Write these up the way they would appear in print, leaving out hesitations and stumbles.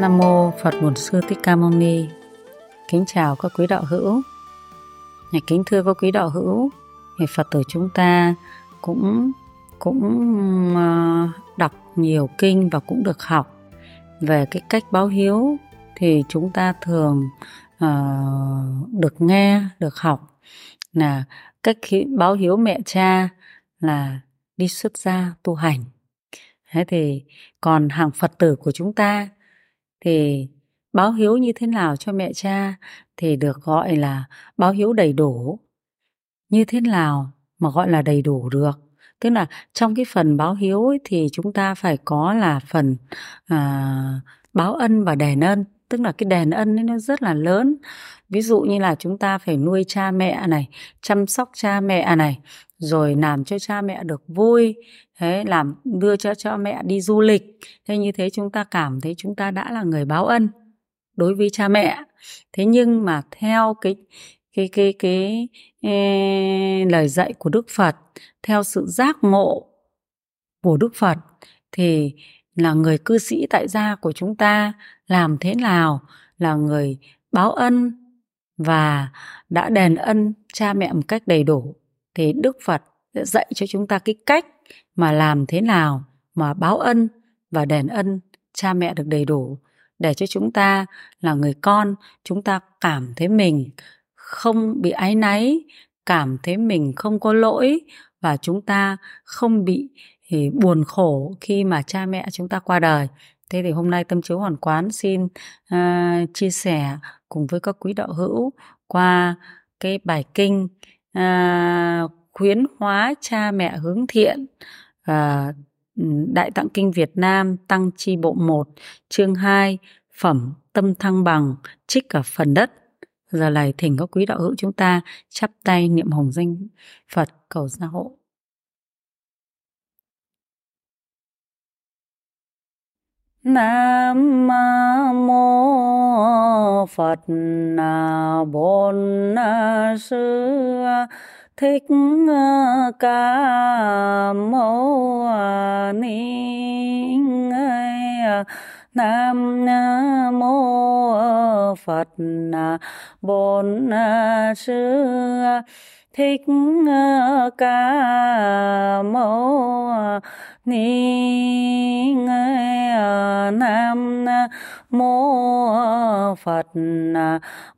Nam Mô Phật Bổn Sư Thích Ca Mâu Ni. Kính chào các quý đạo hữu. Kính thưa các quý đạo hữu, Phật tử chúng ta cũng đọc nhiều kinh và cũng được học về cái cách báo hiếu, thì chúng ta thường được nghe, được học là cách báo hiếu mẹ cha là đi xuất gia tu hành. Thế thì còn hàng Phật tử của chúng ta thì báo hiếu như thế nào cho mẹ cha thì được gọi là báo hiếu đầy đủ. Như thế nào mà gọi là đầy đủ được? Tức là trong cái phần báo hiếu ấy thì chúng ta phải có là phần báo ân và đền ân. Tức là cái đền ân ấy nó rất là lớn. Ví dụ như là chúng ta phải nuôi cha mẹ này, chăm sóc cha mẹ này, rồi làm cho cha mẹ được vui, đưa cho mẹ đi du lịch. Thế như thế chúng ta cảm thấy chúng ta đã là người báo ân đối với cha mẹ. Thế nhưng mà theo cái lời dạy của Đức Phật, theo sự giác ngộ của Đức Phật, thì là người cư sĩ tại gia của chúng ta làm thế nào là người báo ân và đã đền ân cha mẹ một cách đầy đủ. Thì Đức Phật dạy cho chúng ta cái cách mà làm thế nào mà báo ân và đền ân cha mẹ được đầy đủ, để cho chúng ta là người con, chúng ta cảm thấy mình không bị áy náy, cảm thấy mình không có lỗi, và chúng ta không bị buồn khổ khi mà cha mẹ chúng ta qua đời. Thế thì hôm nay Tâm Chiếu Hoàn Quán xin chia sẻ cùng với các quý đạo hữu qua cái bài kinh khuyến hóa cha mẹ hướng thiện, Đại Tạng Kinh Việt Nam Tăng Chi Bộ 1 chương 2 phẩm Tâm Thăng Bằng, trích cả phần đất. Giờ này thỉnh các quý đạo hữu chúng ta chắp tay niệm hồng danh Phật cầu gia hộ. Nam Mô Phật Bổn Sư Thích Ca Mâu Ni. Nam Mô Phật Bổn Sư Thích Ca Mâu Ni. Nam Mô Phật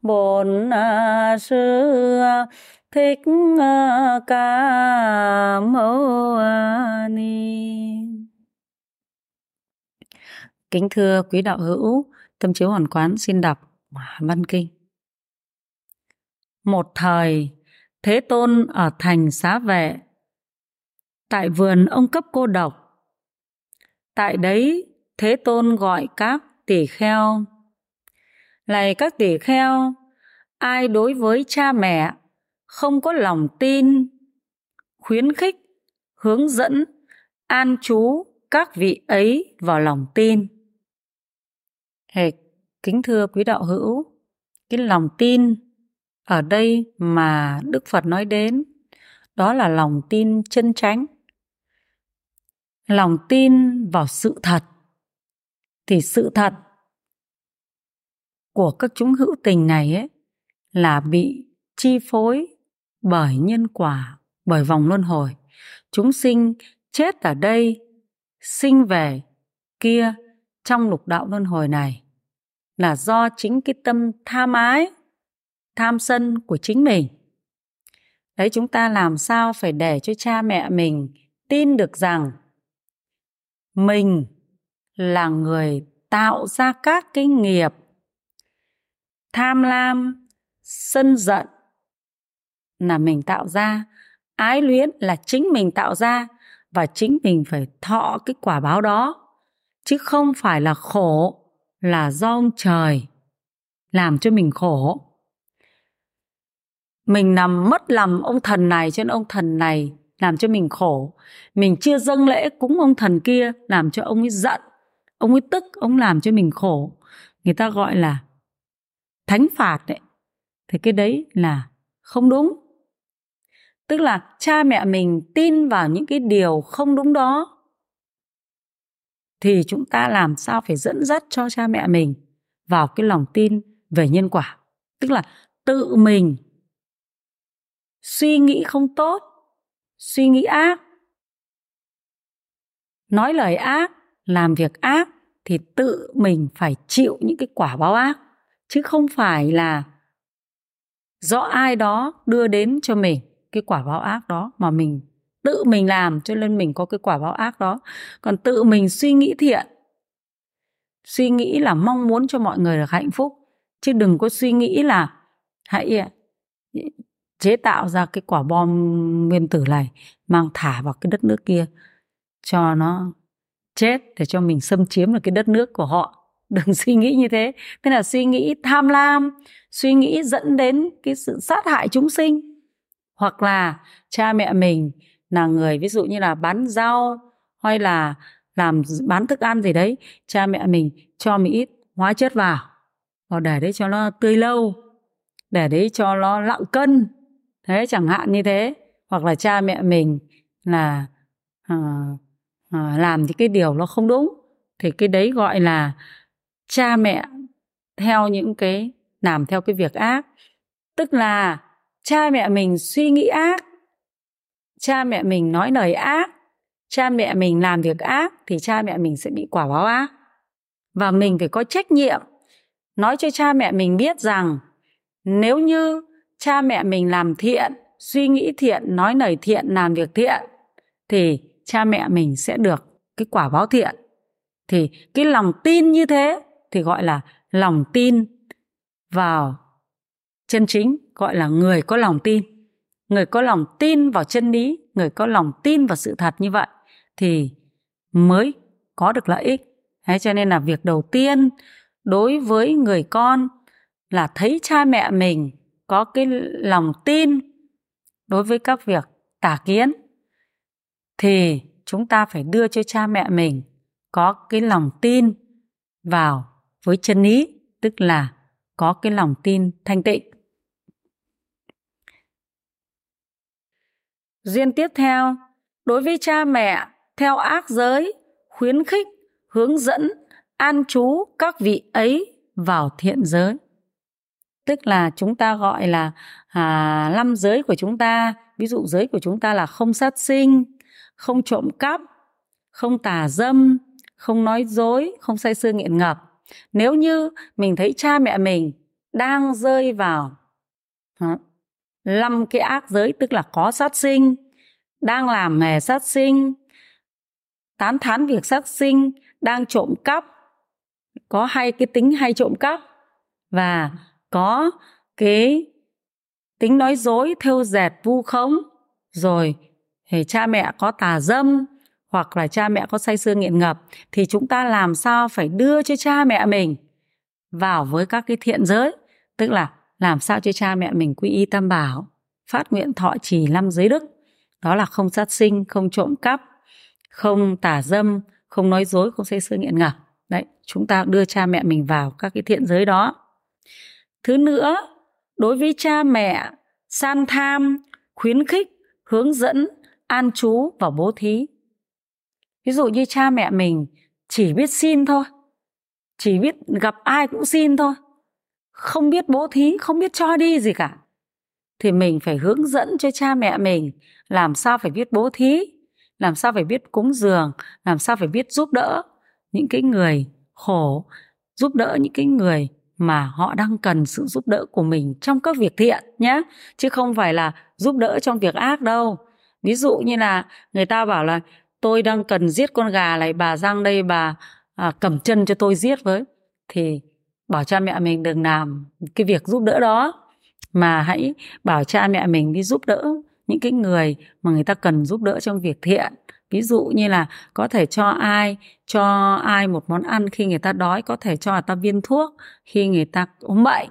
Bổn Sư Thích Ca Mâu Ni. Kính thưa quý đạo hữu, Tâm Chiếu Hoàn Quán xin đọc văn kinh. Một thời, Thế Tôn ở thành Xá Vệ, tại vườn ông Cấp Cô Độc. Tại đấy, Thế Tôn gọi các tỷ kheo. Này các tỷ kheo, ai đối với cha mẹ không có lòng tin, khuyến khích, hướng dẫn, an trú các vị ấy vào lòng tin. Kính thưa quý đạo hữu, cái lòng tin ở đây mà Đức Phật nói đến, đó là lòng tin chân chánh. Lòng tin vào sự thật, thì sự thật của các chúng hữu tình này ấy là bị chi phối bởi nhân quả, bởi vòng luân hồi. Chúng sinh chết ở đây, sinh về kia trong lục đạo luân hồi này là do chính cái tâm tham ái, tham sân của chính mình. Đấy, chúng ta làm sao phải để cho cha mẹ mình tin được rằng mình là người tạo ra các cái nghiệp tham lam, sân giận là mình tạo ra, ái luyến là chính mình tạo ra, và chính mình phải thọ cái quả báo đó, chứ không phải là khổ là do ông trời làm cho mình khổ. Mình làm mất lòng ông thần này cho nên ông thần này làm cho mình khổ. Mình chưa dâng lễ cúng ông thần kia làm cho ông ấy giận, ông ấy tức, ông làm cho mình khổ. Người ta gọi là thánh phạt đấy. Thì cái đấy là không đúng. Tức là cha mẹ mình tin vào những cái điều không đúng đó thì chúng ta làm sao phải dẫn dắt cho cha mẹ mình vào cái lòng tin về nhân quả. Tức là tự mình suy nghĩ không tốt, suy nghĩ ác, nói lời ác, làm việc ác thì tự mình phải chịu những cái quả báo ác, chứ không phải là do ai đó đưa đến cho mình cái quả báo ác đó mà mình tự mình làm cho nên mình có cái quả báo ác đó. Còn tự mình suy nghĩ thiện, suy nghĩ là mong muốn cho mọi người được hạnh phúc, chứ đừng có suy nghĩ là hãy chế tạo ra cái quả bom nguyên tử này mang thả vào cái đất nước kia cho nó chết để cho mình xâm chiếm được cái đất nước của họ. Đừng suy nghĩ như thế. Thế là suy nghĩ tham lam, suy nghĩ dẫn đến cái sự sát hại chúng sinh. Hoặc là cha mẹ mình là người ví dụ như là bán rau hay là làm bán thức ăn gì đấy, cha mẹ mình cho mình ít hóa chất vào, họ để đấy cho nó tươi lâu, để đấy cho nó lạng cân, thế chẳng hạn như thế. Hoặc là cha mẹ mình là làm những cái điều nó không đúng, thì cái đấy gọi là cha mẹ theo những cái làm theo cái việc ác. Tức là cha mẹ mình suy nghĩ ác, cha mẹ mình nói lời ác, cha mẹ mình làm việc ác thì cha mẹ mình sẽ bị quả báo ác. Và mình phải có trách nhiệm nói cho cha mẹ mình biết rằng nếu như cha mẹ mình làm thiện, suy nghĩ thiện, nói lời thiện, làm việc thiện thì cha mẹ mình sẽ được cái quả báo thiện. Thì cái lòng tin như thế thì gọi là lòng tin vào chân chính, gọi là người có lòng tin. Người có lòng tin vào chân lý, người có lòng tin vào sự thật như vậy thì mới có được lợi ích. Thế cho nên là việc đầu tiên đối với người con là thấy cha mẹ mình có cái lòng tin đối với các việc tà kiến thì chúng ta phải đưa cho cha mẹ mình có cái lòng tin vào với chân lý, tức là có cái lòng tin thanh tịnh. Duyên tiếp theo, đối với cha mẹ theo ác giới, khuyến khích, hướng dẫn, an trú các vị ấy vào thiện giới. Tức là chúng ta gọi là năm giới của chúng ta, ví dụ giới của chúng ta là không sát sinh, không trộm cắp, không tà dâm, không nói dối, không say sưa nghiện ngập. Nếu như mình thấy cha mẹ mình đang rơi vào 5 cái ác giới, tức là có sát sinh, đang làm nghề sát sinh, tán thán việc sát sinh, đang trộm cắp, có cái tính hay trộm cắp và có cái tính nói dối, thêu dệt, vu khống, rồi thì cha mẹ có tà dâm hoặc là cha mẹ có say sưa nghiện ngập thì chúng ta làm sao phải đưa cho cha mẹ mình vào với các cái thiện giới, tức là làm sao cho cha mẹ mình quy y tam bảo, phát nguyện thọ trì 5 giới đức, đó là không sát sinh, không trộm cắp, không tà dâm, không nói dối, không say sưa nghiện ngập. Đấy, chúng ta đưa cha mẹ mình vào các cái thiện giới đó. Thứ nữa, đối với cha mẹ san tham, khuyến khích, hướng dẫn, an trú và bố thí. Ví dụ như cha mẹ mình chỉ biết xin thôi, chỉ biết gặp ai cũng xin thôi, không biết bố thí, không biết cho đi gì cả, thì mình phải hướng dẫn cho cha mẹ mình làm sao phải biết bố thí, làm sao phải biết cúng dường, làm sao phải biết giúp đỡ những cái người khổ, giúp đỡ những cái người mà họ đang cần sự giúp đỡ của mình trong các việc thiện nhé, chứ không phải là giúp đỡ trong việc ác đâu. Ví dụ như là người ta bảo là tôi đang cần giết con gà này, bà sang đây bà cầm chân cho tôi giết với, thì bảo cha mẹ mình đừng làm cái việc giúp đỡ đó, mà hãy bảo cha mẹ mình đi giúp đỡ những cái người mà người ta cần giúp đỡ trong việc thiện. Ví dụ như là có thể cho ai một món ăn khi người ta đói, có thể cho người ta viên thuốc khi người ta ốm bệnh.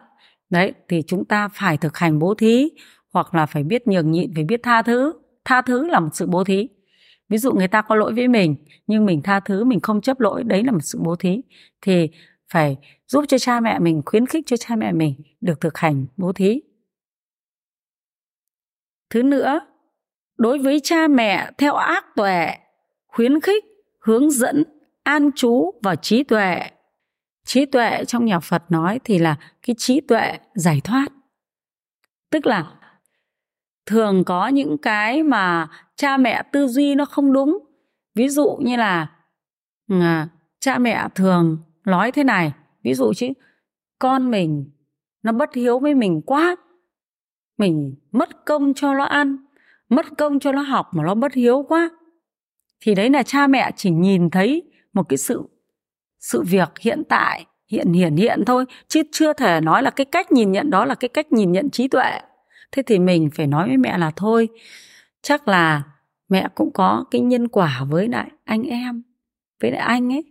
Đấy, thì chúng ta phải thực hành bố thí, hoặc là phải biết nhường nhịn, phải biết tha thứ. Tha thứ là một sự bố thí. Ví dụ người ta có lỗi với mình nhưng mình tha thứ, mình không chấp lỗi, đấy là một sự bố thí. Thì phải giúp cho cha mẹ mình, khuyến khích cho cha mẹ mình được thực hành bố thí. Thứ nữa, đối với cha mẹ theo ác tuệ, khuyến khích, hướng dẫn, an trú vào trí tuệ. Trí tuệ trong nhà Phật nói thì là cái trí tuệ giải thoát. Tức là thường có những cái mà cha mẹ tư duy nó không đúng. Ví dụ như là cha mẹ thường nói thế này, ví dụ chứ con mình nó bất hiếu với mình quá, mình mất công cho nó ăn, mất công cho nó học mà nó bất hiếu quá. Thì đấy là cha mẹ chỉ nhìn thấy một cái sự việc hiện tại, hiện thôi, chứ chưa thể nói là cái cách nhìn nhận đó là cái cách nhìn nhận trí tuệ. Thế thì mình phải nói với mẹ là thôi, chắc là mẹ cũng có cái nhân quả với lại anh em, với lại anh ấy.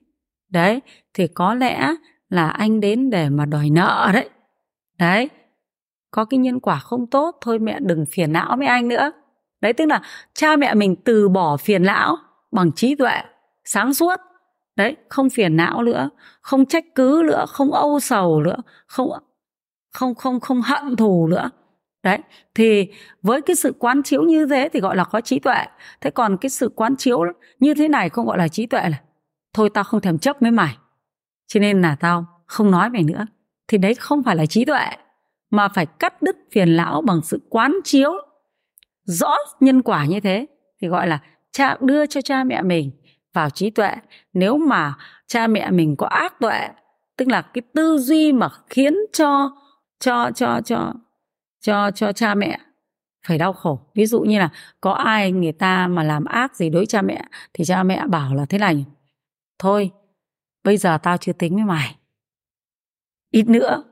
Đấy, thì có lẽ là anh đến để mà đòi nợ đấy. Đấy, có cái nhân quả không tốt, thôi mẹ đừng phiền não với anh nữa. Đấy, tức là cha mẹ mình từ bỏ phiền não bằng trí tuệ, sáng suốt. Đấy, không phiền não nữa, không trách cứ nữa, không âu sầu nữa, không hận thù nữa. Đấy, thì với cái sự quán chiếu như thế thì gọi là có trí tuệ. Thế còn cái sự quán chiếu như thế này không gọi là trí tuệ là thôi tao không thèm chấp với mày, cho nên là tao không nói mày nữa. Thì đấy không phải là trí tuệ, mà phải cắt đứt phiền não bằng sự quán chiếu rõ nhân quả như thế. Thì gọi là cha đưa cho cha mẹ mình vào trí tuệ. Nếu mà cha mẹ mình có ác tuệ, tức là cái tư duy mà khiến cho cha mẹ phải đau khổ. Ví dụ như là có ai người ta mà làm ác gì đối cha mẹ, thì cha mẹ bảo là thế này: thôi bây giờ tao chưa tính với mày, ít nữa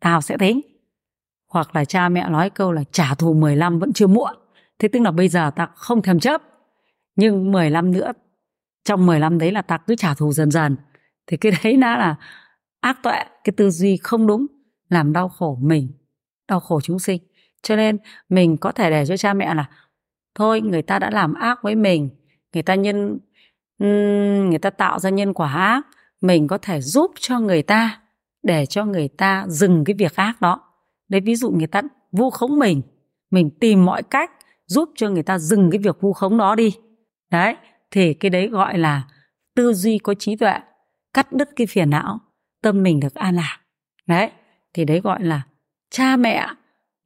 tao sẽ tính. Hoặc là cha mẹ nói câu là trả thù 10 năm vẫn chưa muộn. Thế tức là bây giờ tao không thèm chấp, nhưng 10 năm nữa, trong 10 năm đấy là tao cứ trả thù dần dần. Thì cái đấy đã là ác tuệ, cái tư duy không đúng, làm đau khổ mình, đau khổ chúng sinh. Cho nên mình có thể để cho cha mẹ là thôi người ta đã làm ác với mình, người ta tạo ra nhân quả ác, mình có thể giúp cho người ta để cho người ta dừng cái việc ác đó. Đấy, ví dụ người ta vu khống mình tìm mọi cách giúp cho người ta dừng cái việc vu khống đó đi. Đấy, thì cái đấy gọi là tư duy có trí tuệ, cắt đứt cái phiền não, tâm mình được an lạc. Đấy, thì đấy gọi là cha mẹ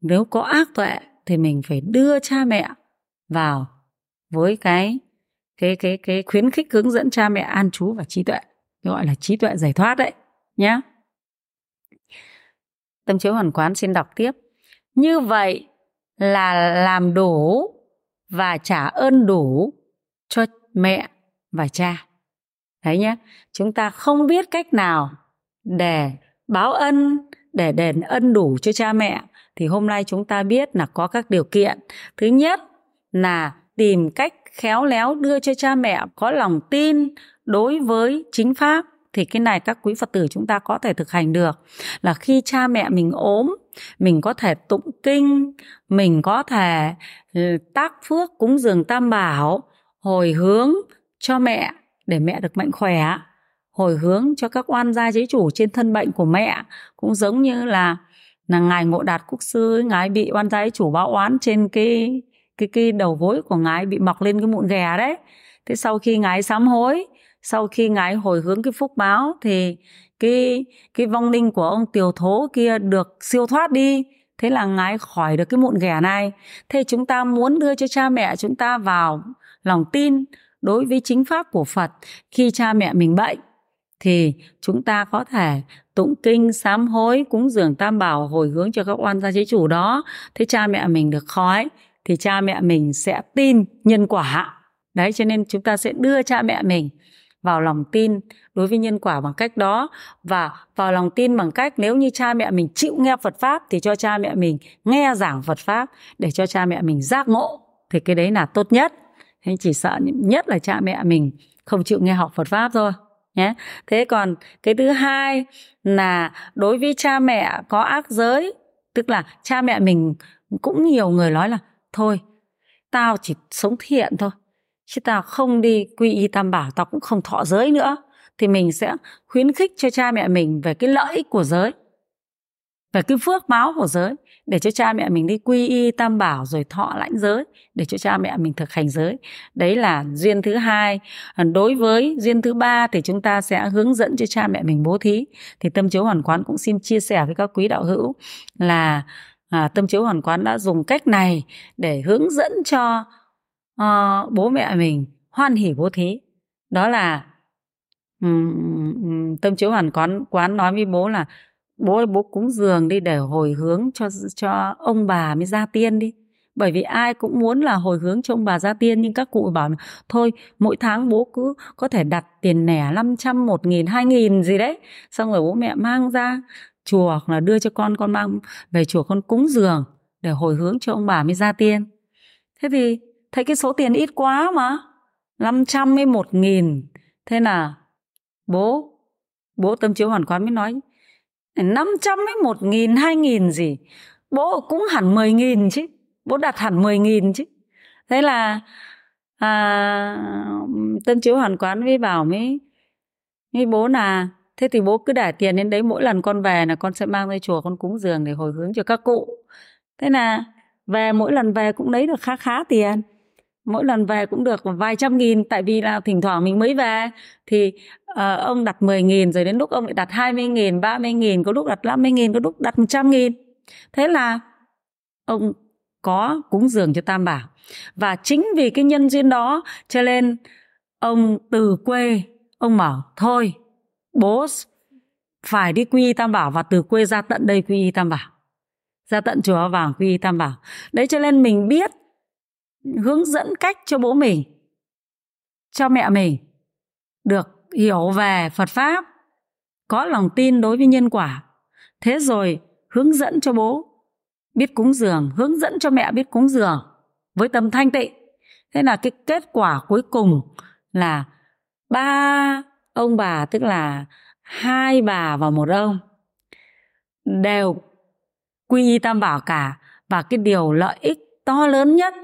nếu có ác tuệ thì mình phải đưa cha mẹ vào với cái khuyến khích hướng dẫn cha mẹ an trú và trí tuệ, gọi là trí tuệ giải thoát đấy nhé. Tâm Chiếu Hoàn Quán xin đọc tiếp. Như vậy là làm đủ và trả ơn đủ cho mẹ và cha. Đấy nhé, chúng ta không biết cách nào để báo ân, để đền ân đủ cho cha mẹ. Thì hôm nay chúng ta biết là có các điều kiện. Thứ nhất là tìm cách khéo léo đưa cho cha mẹ có lòng tin đối với chính pháp. Thì cái này các quý Phật tử chúng ta có thể thực hành được. Là khi cha mẹ mình ốm, mình có thể tụng kinh, mình có thể tác phước cúng dường tam bảo, hồi hướng cho mẹ để mẹ được mạnh khỏe, hồi hướng cho các oan gia chế chủ trên thân bệnh của mẹ. Cũng giống như là Ngài Ngộ Đạt Quốc Sư, Ngài bị oan gia chế chủ báo oán trên cái đầu gối của Ngài bị mọc lên cái mụn ghè đấy. Thế sau khi Ngài sám hối, sau khi Ngài hồi hướng cái phúc báo thì cái vong linh của ông Tiều Thố kia được siêu thoát đi. Thế là Ngài khỏi được cái mụn ghẻ này. Thế chúng ta muốn đưa cho cha mẹ chúng ta vào lòng tin đối với chính pháp của Phật. Khi cha mẹ mình bệnh thì chúng ta có thể tụng kinh, sám hối, cúng dường tam bảo, hồi hướng cho các oan gia chế chủ đó. Thế cha mẹ mình được khói thì cha mẹ mình sẽ tin nhân quả. Đấy, cho nên chúng ta sẽ đưa cha mẹ mình vào lòng tin đối với nhân quả bằng cách đó. Và vào lòng tin bằng cách nếu như cha mẹ mình chịu nghe Phật Pháp thì cho cha mẹ mình nghe giảng Phật Pháp để cho cha mẹ mình giác ngộ. Thì cái đấy là tốt nhất. Thế chỉ sợ nhất là cha mẹ mình không chịu nghe học Phật Pháp thôi nhé. Thế còn cái thứ hai là đối với cha mẹ có ác giới, tức là cha mẹ mình cũng nhiều người nói là thôi tao chỉ sống thiện thôi, chứ tao không đi quy y tam bảo, tao cũng không thọ giới nữa. Thì mình sẽ khuyến khích cho cha mẹ mình về cái lợi ích của giới. Phải cái phước báo của giới để cho cha mẹ mình đi quy y tam bảo rồi thọ lãnh giới để cho cha mẹ mình thực hành giới. Đấy là duyên thứ hai. Đối với duyên thứ ba thì chúng ta sẽ hướng dẫn cho cha mẹ mình bố thí. Thì Tâm Chiếu Hoàn Quán cũng xin chia sẻ với các quý đạo hữu là Tâm Chiếu Hoàn Quán đã dùng cách này để hướng dẫn cho bố mẹ mình hoan hỉ bố thí. Đó là Tâm Chiếu Hoàn Quán nói với bố là bố cúng dường đi để hồi hướng cho ông bà mới gia tiên đi. Bởi vì ai cũng muốn là hồi hướng cho ông bà gia tiên. Nhưng các cụ bảo thôi mỗi tháng bố cứ có thể đặt tiền nẻ 500, 1.000, 2.000 gì đấy. Xong rồi bố mẹ mang ra chùa hoặc là đưa cho con mang về chùa con cúng dường để hồi hướng cho ông bà mới gia tiên. Thế thì thấy cái số tiền ít quá mà 500 với 1.000. Thế là bố Tâm Chiếu Hoàn Quán mới nói 500 với 1.000, 2.000 gì. Bố cũng hẳn 10.000 chứ. Bố đặt hẳn 10.000 chứ. Thế là Tâm Chiếu Hoàn Quán mới bảo với bố là thế thì bố cứ để tiền đến đấy, mỗi lần con về là con sẽ mang ra chùa con cúng dường để hồi hướng cho các cụ. Thế là về mỗi lần về cũng lấy được khá tiền. Mỗi lần về cũng được vài trăm nghìn. Tại vì là thỉnh thoảng mình mới về thì ông đặt 10.000, rồi đến lúc ông lại đặt 20.000, 30.000, có lúc đặt 50.000, có lúc đặt 100.000. Thế là ông có cúng dường cho Tam Bảo. Và chính vì cái nhân duyên đó cho nên ông từ quê, ông bảo thôi bố phải đi quy y Tam Bảo. Và từ quê ra tận đây quy y Tam Bảo, ra tận chùa Ba Vàng quy y Tam Bảo. Đấy, cho nên mình biết hướng dẫn cách cho bố mình, cho mẹ mình được hiểu về Phật Pháp, có lòng tin đối với nhân quả. Thế rồi hướng dẫn cho bố biết cúng dường, hướng dẫn cho mẹ biết cúng dường với tâm thanh tịnh. Thế là cái kết quả cuối cùng là ba ông bà, tức là hai bà và một ông, đều quy y Tam Bảo cả. Và cái điều lợi ích to lớn nhất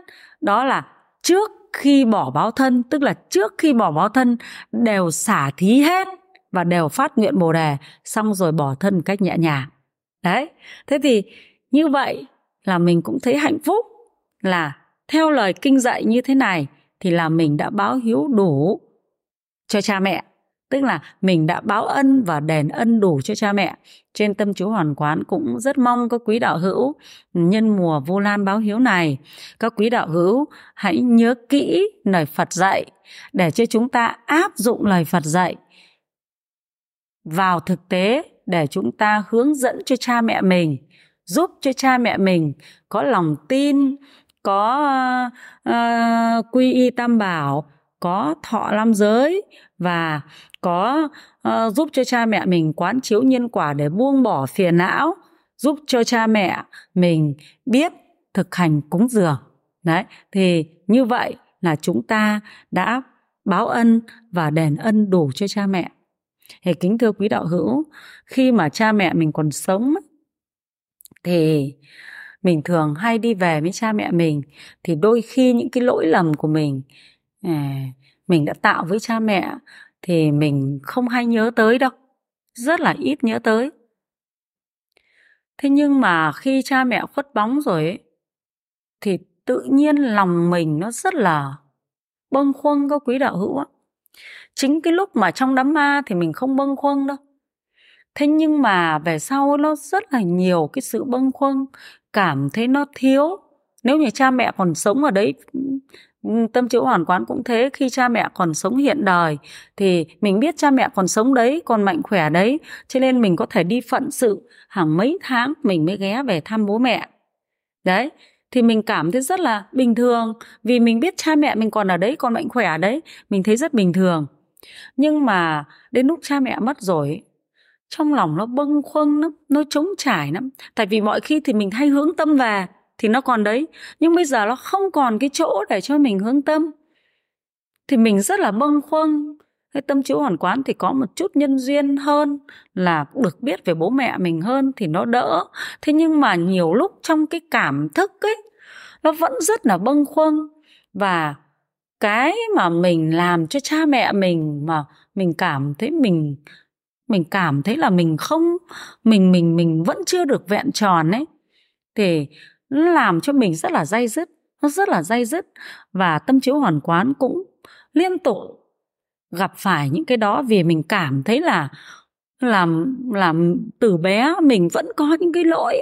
đó là trước khi bỏ báo thân, tức là trước khi bỏ báo thân đều xả thí hết và đều phát nguyện Bồ Đề, xong rồi bỏ thân cách nhẹ nhàng. Đấy, thế thì như vậy là mình cũng thấy hạnh phúc, là theo lời kinh dạy như thế này thì là mình đã báo hiếu đủ cho cha mẹ, tức là mình đã báo ân và đền ân đủ cho cha mẹ. Trên Tâm Chiếu Hoàn Quán cũng rất mong các quý đạo hữu nhân mùa Vu Lan báo hiếu này, các quý đạo hữu hãy nhớ kỹ lời Phật dạy để cho chúng ta áp dụng lời Phật dạy vào thực tế để chúng ta hướng dẫn cho cha mẹ mình, giúp cho cha mẹ mình có lòng tin, có quy y Tam Bảo, có thọ năm giới và có giúp cho cha mẹ mình quán chiếu nhân quả để buông bỏ phiền não, giúp cho cha mẹ mình biết thực hành cúng dường. Đấy, thì như vậy là chúng ta đã báo ân và đền ân đủ cho cha mẹ. Thì kính thưa quý đạo hữu, khi mà cha mẹ mình còn sống thì mình thường hay đi về với cha mẹ mình, thì đôi khi những cái lỗi lầm của mình đã tạo với cha mẹ thì mình không hay nhớ tới đâu, rất là ít nhớ tới. Thế nhưng mà khi cha mẹ khuất bóng rồi ấy, thì tự nhiên lòng mình nó rất là bâng khuâng các quý đạo hữu á. Chính cái lúc mà trong đám ma thì mình không bâng khuâng đâu, thế nhưng mà về sau nó rất là nhiều cái sự bâng khuâng, cảm thấy nó thiếu. Nếu như cha mẹ còn sống ở đấy, Tâm Chiếu Hoàn Quán cũng thế, khi cha mẹ còn sống hiện đời thì mình biết cha mẹ còn sống đấy, còn mạnh khỏe đấy, cho nên mình có thể đi phận sự hàng mấy tháng mình mới ghé về thăm bố mẹ. Đấy, thì mình cảm thấy rất là bình thường, vì mình biết cha mẹ mình còn ở đấy, còn mạnh khỏe đấy, mình thấy rất bình thường. Nhưng mà đến lúc cha mẹ mất rồi, trong lòng nó bâng khuâng lắm, nó trống trải lắm. Tại vì mọi khi thì mình hay hướng tâm về thì nó còn đấy, nhưng bây giờ nó không còn cái chỗ để cho mình hướng tâm, thì mình rất là bâng khuâng. Cái Tâm Chiếu Hoàn Quán thì có một chút nhân duyên hơn, là được biết về bố mẹ mình hơn thì nó đỡ. Thế nhưng mà nhiều lúc trong cái cảm thức ấy, nó vẫn rất là bâng khuâng. Và cái mà mình làm cho cha mẹ mình mà mình cảm thấy mình mình cảm thấy là mình không, mình vẫn chưa được vẹn tròn ấy, thì nó làm cho mình rất là day dứt, nó rất là day dứt. Và tâm chiếu hoàn quán cũng liên tục gặp phải những cái đó, vì mình cảm thấy là từ bé mình vẫn có những cái lỗi.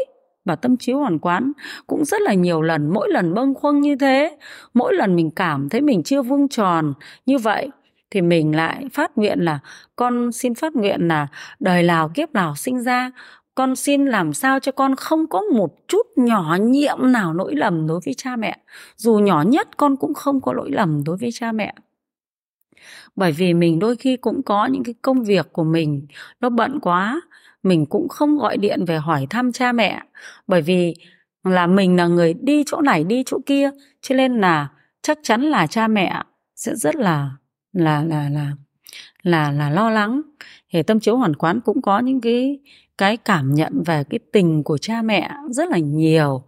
Và tâm chiếu hoàn quán cũng rất là nhiều lần, mỗi lần bâng khuâng như thế, mỗi lần mình cảm thấy mình chưa vuông tròn như vậy, thì mình lại phát nguyện là con xin phát nguyện là đời nào kiếp nào sinh ra, con xin làm sao cho con không có một chút nhỏ nhiệm nào lỗi lầm đối với cha mẹ. Dù nhỏ nhất con cũng không có lỗi lầm đối với cha mẹ. Bởi vì mình đôi khi cũng có những cái công việc của mình nó bận quá, mình cũng không gọi điện về hỏi thăm cha mẹ. Bởi vì là mình là người đi chỗ này đi chỗ kia, cho nên là chắc chắn là cha mẹ sẽ rất là lo lắng. Thì tâm chiếu hoàn quán cũng có những cái cảm nhận về cái tình của cha mẹ rất là nhiều.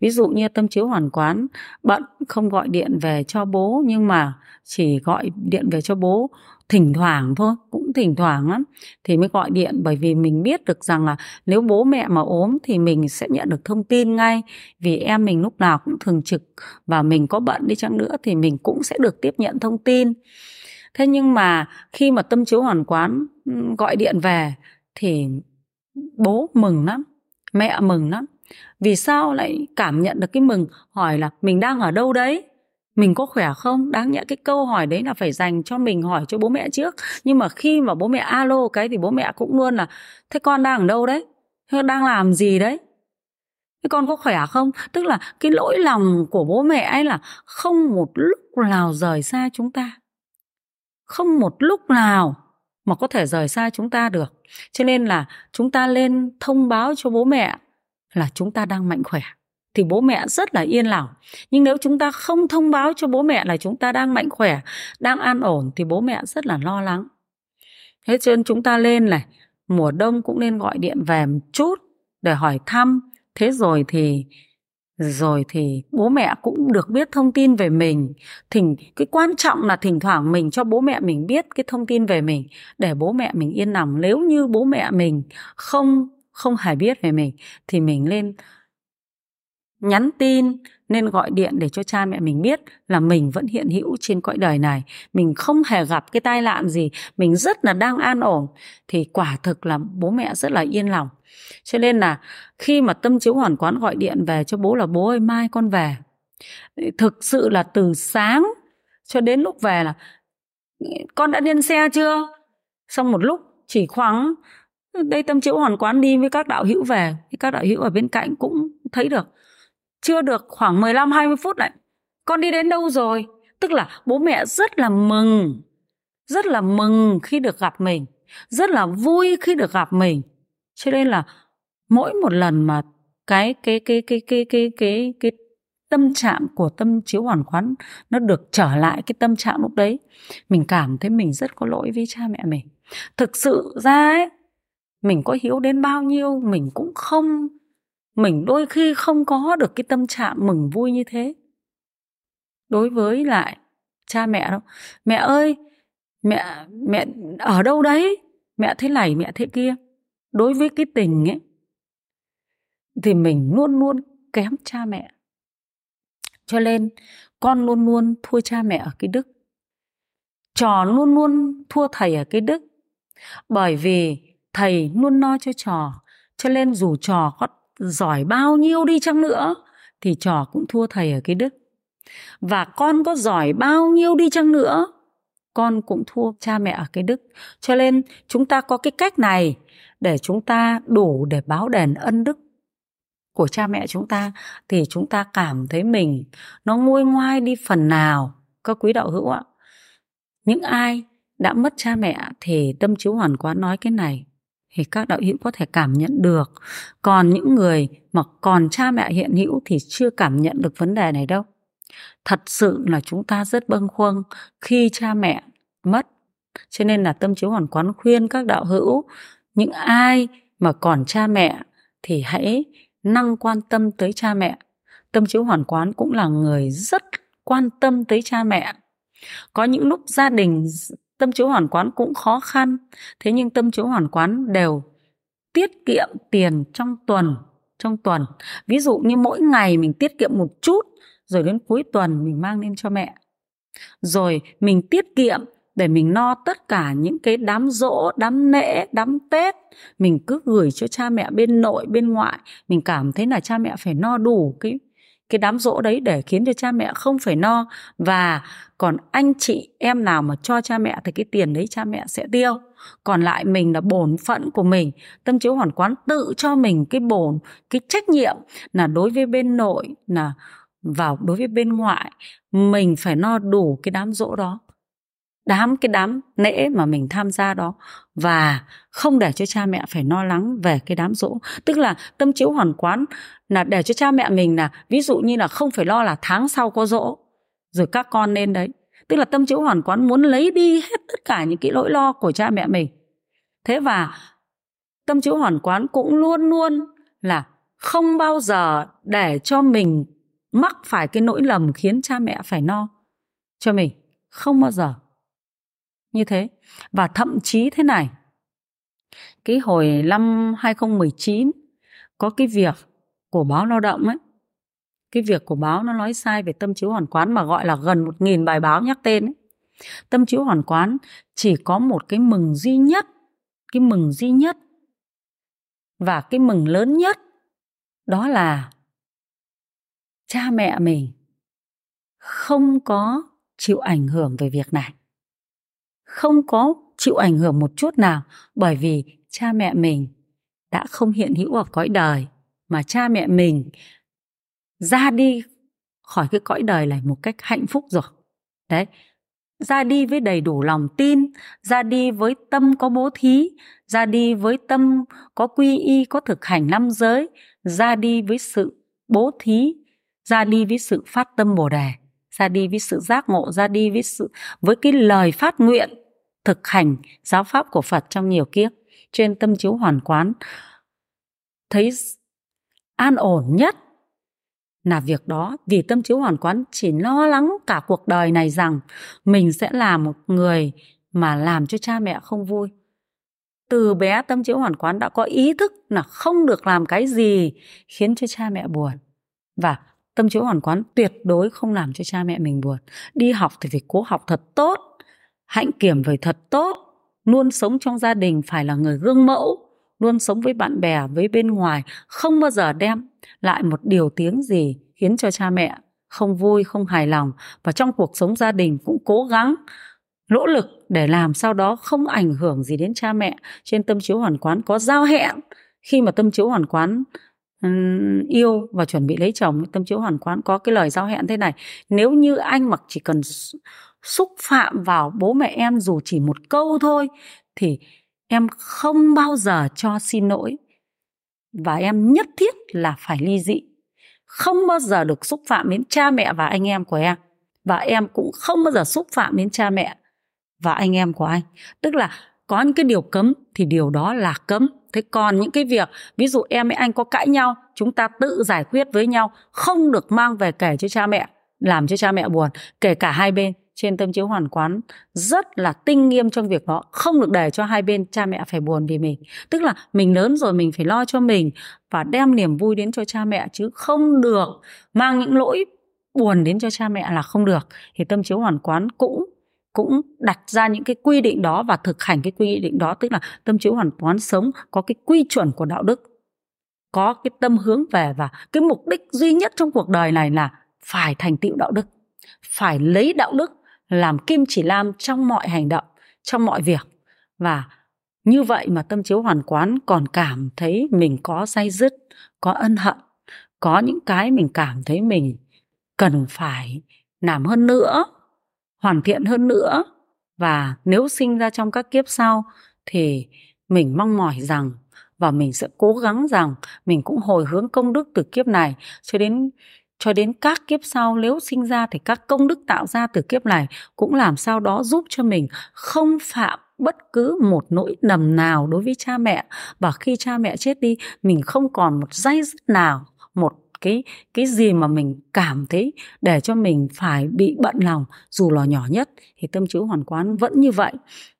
Ví dụ như tâm chiếu hoàn quán bận không gọi điện về cho bố, nhưng mà chỉ gọi điện về cho bố thỉnh thoảng thôi, cũng thỉnh thoảng lắm thì mới gọi điện, bởi vì mình biết được rằng là nếu bố mẹ mà ốm thì mình sẽ nhận được thông tin ngay, vì em mình lúc nào cũng thường trực và mình có bận đi chăng nữa thì mình cũng sẽ được tiếp nhận thông tin. Thế nhưng mà khi mà tâm chiếu hoàn quán gọi điện về thì bố mừng lắm, mẹ mừng lắm. Vì sao lại cảm nhận được cái mừng? Hỏi là mình đang ở đâu đấy, mình có khỏe không? Đáng nhẽ cái câu hỏi đấy là phải dành cho mình, hỏi cho bố mẹ trước. Nhưng mà khi mà bố mẹ alo cái thì bố mẹ cũng luôn là thế con đang ở đâu đấy, thế đang làm gì đấy, thế con có khỏe không? Tức là cái lỗi lòng của bố mẹ ấy là không một lúc nào rời xa chúng ta, không một lúc nào mà có thể rời xa chúng ta được. Cho nên là chúng ta lên thông báo cho bố mẹ là chúng ta đang mạnh khỏe thì bố mẹ rất là yên lòng. Nhưng nếu chúng ta không thông báo cho bố mẹ là chúng ta đang mạnh khỏe, đang an ổn thì bố mẹ rất là lo lắng. Thế cho nên chúng ta lên này, mùa đông cũng nên gọi điện về một chút để hỏi thăm. Thế rồi thì bố mẹ cũng được biết thông tin về mình. Cái quan trọng là thỉnh thoảng mình cho bố mẹ mình biết cái thông tin về mình để bố mẹ mình yên lòng. Nếu như bố mẹ mình không hề biết về mình thì mình nên nhắn tin, nên gọi điện để cho cha mẹ mình biết là mình vẫn hiện hữu trên cõi đời này, mình không hề gặp cái tai nạn gì, mình rất là đang an ổn, thì quả thực là bố mẹ rất là yên lòng. Cho nên là khi mà tâm chiếu hoàn quán gọi điện về cho bố là bố ơi mai con về, thực sự là từ sáng cho đến lúc về là con đã lên xe chưa, xong một lúc chỉ khoảng đây tâm chiếu hoàn quán đi với các đạo hữu về, các đạo hữu ở bên cạnh cũng thấy được, chưa được khoảng 15-20 phút lại con đi đến đâu rồi. Tức là bố mẹ rất là mừng khi được gặp mình, rất là vui khi được gặp mình. Cho nên là mỗi một lần mà cái tâm trạng của tâm chiếu hoàn quán nó được trở lại cái tâm trạng lúc đấy, mình cảm thấy mình rất có lỗi với cha mẹ mình. Thực sự ra ấy, mình có hiếu đến bao nhiêu mình cũng không, mình đôi khi không có được cái tâm trạng mừng vui như thế đối với lại cha mẹ đâu. Mẹ ơi, mẹ ở đâu đấy, mẹ thế này, mẹ thế kia. Đối với cái tình ấy thì mình luôn luôn kém cha mẹ, cho nên con luôn luôn thua cha mẹ ở cái đức, trò luôn luôn thua thầy ở cái đức. Bởi vì thầy luôn lo cho trò, cho nên dù trò có giỏi bao nhiêu đi chăng nữa thì trò cũng thua thầy ở cái đức. Và con có giỏi bao nhiêu đi chăng nữa, con cũng thua cha mẹ ở cái đức. Cho nên chúng ta có cái cách này để chúng ta đủ để báo đền ân đức của cha mẹ chúng ta, thì chúng ta cảm thấy mình nó nguôi ngoai đi phần nào. Các quý đạo hữu ạ, những ai đã mất cha mẹ thì tâm chiếu hoàn quán nói cái này thì các đạo hữu có thể cảm nhận được. Còn những người mà còn cha mẹ hiện hữu thì chưa cảm nhận được vấn đề này đâu. Thật sự là chúng ta rất bâng khuâng khi cha mẹ mất. Cho nên là tâm chiếu hoàn quán khuyên các đạo hữu, những ai mà còn cha mẹ thì hãy năng quan tâm tới cha mẹ. Tâm chiếu hoàn quán cũng là người rất quan tâm tới cha mẹ. Có những lúc gia đình Tâm chiếu hoàn quán cũng khó khăn, thế nhưng tâm chiếu hoàn quán đều tiết kiệm tiền trong tuần. Ví dụ như mỗi ngày mình tiết kiệm một chút, rồi đến cuối tuần mình mang lên cho mẹ. Rồi mình tiết kiệm để mình no tất cả những cái đám giỗ, đám lễ, đám Tết. Mình cứ gửi cho cha mẹ bên nội, bên ngoại. Mình cảm thấy là cha mẹ phải no đủ cái đám giỗ đấy để khiến cho cha mẹ không phải no. Và còn anh chị em nào mà cho cha mẹ thì cái tiền đấy cha mẹ sẽ tiêu. Còn lại mình là bổn phận của mình. Tâm chiếu hoàn quán tự cho mình cái trách nhiệm là đối với bên nội, là vào đối với bên ngoại, mình phải no đủ cái đám giỗ đó, cái đám lễ mà mình tham gia đó, và không để cho cha mẹ phải lo lắng về cái đám giỗ. Tức là tâm chiếu hoàn quán là để cho cha mẹ mình là ví dụ như là không phải lo là tháng sau có giỗ rồi các con lên đấy. Tức là tâm chiếu hoàn quán muốn lấy đi hết tất cả những cái nỗi lo của cha mẹ mình. Thế và tâm chiếu hoàn quán cũng luôn luôn là không bao giờ để cho mình mắc phải cái nỗi lầm khiến cha mẹ phải no cho mình. Không bao giờ như thế. Và thậm chí thế này, cái hồi năm 2019 có cái việc của báo Lao Động ấy, cái việc của báo nó nói sai về tâm chiếu hoàn quán mà gọi là gần 1.000 bài báo nhắc tên ấy. Tâm chiếu hoàn quán chỉ có một cái mừng duy nhất, và cái mừng lớn nhất đó là cha mẹ mình không có chịu ảnh hưởng về việc này. Không có chịu ảnh hưởng một chút nào, bởi vì cha mẹ mình đã không hiện hữu ở cõi đời, mà cha mẹ mình ra đi khỏi cái cõi đời này một cách hạnh phúc rồi. Đấy, ra đi với đầy đủ lòng tin, ra đi với tâm có bố thí, ra đi với tâm có quy y, có thực hành năm giới, ra đi với sự bố thí, ra đi với sự phát tâm Bồ Đề, ra đi với sự giác ngộ, ra đi với cái lời phát nguyện thực hành giáo pháp của Phật trong nhiều kiếp. Trên tâm chiếu hoàn quán thấy an ổn nhất là việc đó, vì tâm chiếu hoàn quán chỉ lo lắng cả cuộc đời này rằng mình sẽ là một người mà làm cho cha mẹ không vui. Từ bé tâm chiếu hoàn quán đã có ý thức là không được làm cái gì khiến cho cha mẹ buồn, và tâm chiếu hoàn quán tuyệt đối không làm cho cha mẹ mình buồn. Đi học thì phải cố học thật tốt, hạnh kiểm phải thật tốt, luôn sống trong gia đình phải là người gương mẫu, luôn sống với bạn bè, với bên ngoài, không bao giờ đem lại một điều tiếng gì khiến cho cha mẹ không vui, không hài lòng. Và trong cuộc sống gia đình cũng cố gắng, nỗ lực để làm sao đó không ảnh hưởng gì đến cha mẹ. Trên tâm chiếu hoàn quán có giao hẹn, khi mà tâm chiếu hoàn quán yêu và chuẩn bị lấy chồng, tâm chiếu hoàn quán có cái lời giao hẹn thế này: nếu như anh mà chỉ cần xúc phạm vào bố mẹ em dù chỉ một câu thôi thì em không bao giờ cho xin lỗi, và em nhất thiết là phải ly dị. Không bao giờ được xúc phạm đến cha mẹ và anh em của em, và em cũng không bao giờ xúc phạm đến cha mẹ và anh em của anh. Tức là có những cái điều cấm thì điều đó là cấm. Thế còn những cái việc ví dụ em với anh có cãi nhau, chúng ta tự giải quyết với nhau, không được mang về kể cho cha mẹ, làm cho cha mẹ buồn, kể cả hai bên. Trên tâm chiếu hoàn quán rất là tinh nghiêm trong việc đó, không được để cho hai bên cha mẹ phải buồn vì mình. Tức là mình lớn rồi mình phải lo cho mình và đem niềm vui đến cho cha mẹ, chứ không được mang những lỗi buồn đến cho cha mẹ là không được. Thì tâm chiếu hoàn quán cũng đặt ra những cái quy định đó và thực hành cái quy định đó. Tức là tâm chiếu hoàn quán sống có cái quy chuẩn của đạo đức, có cái tâm hướng về, và cái mục đích duy nhất trong cuộc đời này là phải thành tựu đạo đức, phải lấy đạo đức làm kim chỉ nam trong mọi hành động, trong mọi việc. Và như vậy mà tâm chiếu hoàn quán còn cảm thấy mình có day dứt, có ân hận, có những cái mình cảm thấy mình cần phải làm hơn nữa, hoàn thiện hơn nữa. Và nếu sinh ra trong các kiếp sau thì mình mong mỏi rằng, và mình sẽ cố gắng rằng mình cũng hồi hướng công đức từ kiếp này cho đến các kiếp sau. Nếu sinh ra thì các công đức tạo ra từ kiếp này cũng làm sao đó giúp cho mình không phạm bất cứ một nỗi lầm nào đối với cha mẹ, và khi cha mẹ chết đi mình không còn một day dứt nào, một cái gì mà mình cảm thấy để cho mình phải bị bận lòng, dù là nhỏ nhất, thì Tâm Chữ Hoàn Quán vẫn như vậy.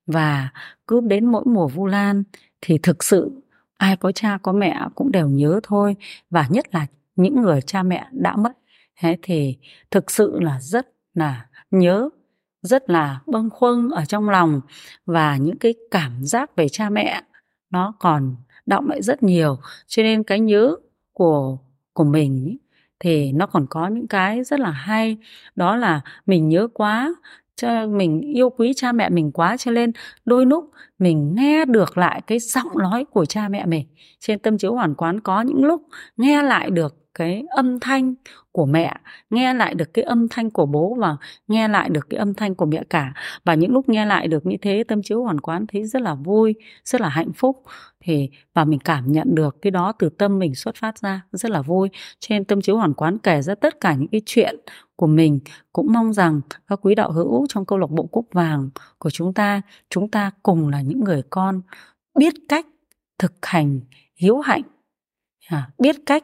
Và cứ đến mỗi mùa Vu Lan thì thực sự ai có cha có mẹ cũng đều nhớ thôi, và nhất là những người cha mẹ đã mất. Thế thì thực sự là rất là nhớ, rất là bâng khuâng ở trong lòng, và những cái cảm giác về cha mẹ nó còn đọng lại rất nhiều. Cho nên cái nhớ của mình thì nó còn có những cái rất là hay, đó là mình nhớ quá, mình yêu quý cha mẹ mình quá, cho nên đôi lúc mình nghe được lại cái giọng nói của cha mẹ mình. Trên Tâm Chiếu Hoàn Quán có những lúc nghe lại được cái âm thanh của mẹ, nghe lại được cái âm thanh của bố, và nghe lại được cái âm thanh của mẹ cả. Và những lúc nghe lại được như thế, Tâm Chiếu Hoàn Quán thấy rất là vui, rất là hạnh phúc. Và mình cảm nhận được cái đó từ tâm mình xuất phát ra, rất là vui. Cho nên Tâm Chiếu Hoàn Quán kể ra tất cả những cái chuyện của mình. Cũng mong rằng các quý đạo hữu trong câu lạc bộ Cúc Vàng của chúng ta cùng là những người con biết cách thực hành hiếu hạnh, biết cách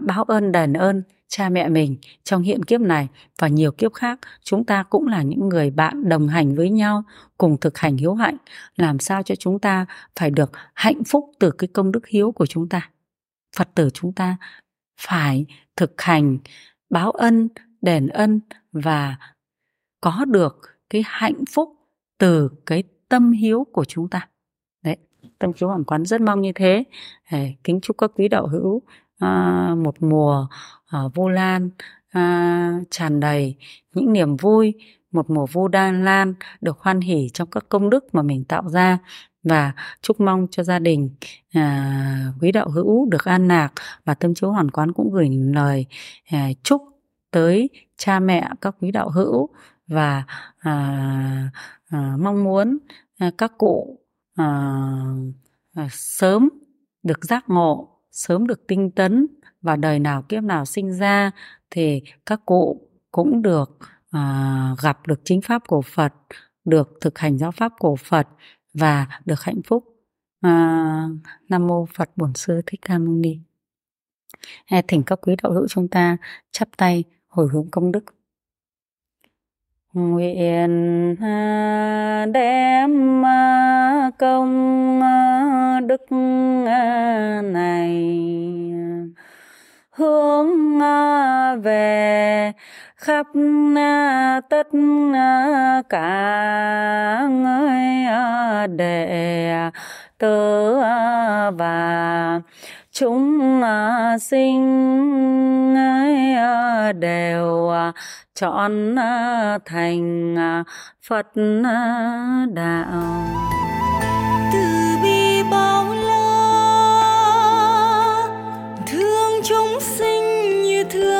báo ơn đền ơn cha mẹ mình trong hiện kiếp này và nhiều kiếp khác. Chúng ta cũng là những người bạn đồng hành với nhau, cùng thực hành hiếu hạnh, làm sao cho chúng ta phải được hạnh phúc từ cái công đức hiếu của chúng ta. Phật tử chúng ta phải thực hành báo ân đền ân và có được cái hạnh phúc từ cái tâm hiếu của chúng ta. Đấy, Tâm Chiếu Hoàn Quán rất mong như thế. Kính chúc các quý đạo hữu một mùa Vu Lan tràn đầy những niềm vui, một mùa Vu Lan được hoan hỉ trong các công đức mà mình tạo ra, và chúc mong cho gia đình quý đạo hữu được an lạc. Và Tâm Chiếu Hoàn Quán cũng gửi lời chúc tới cha mẹ các quý đạo hữu, và mong muốn các cụ sớm được giác ngộ, sớm được tinh tấn, và đời nào kiếp nào sinh ra thì các cụ cũng được gặp được chính pháp của Phật, được thực hành giáo pháp của Phật và được hạnh phúc. Nam mô Phật Bổn Sư Thích Ca Mâu Ni. Thỉnh các quý đạo hữu chúng ta chắp tay hồi hướng công đức. Nguyện đem công đức này hướng về khắp tất cả người đệ tử và chúng sinh đều chọn thành Phật đạo. Từ bi bao la, thương chúng sinh như thương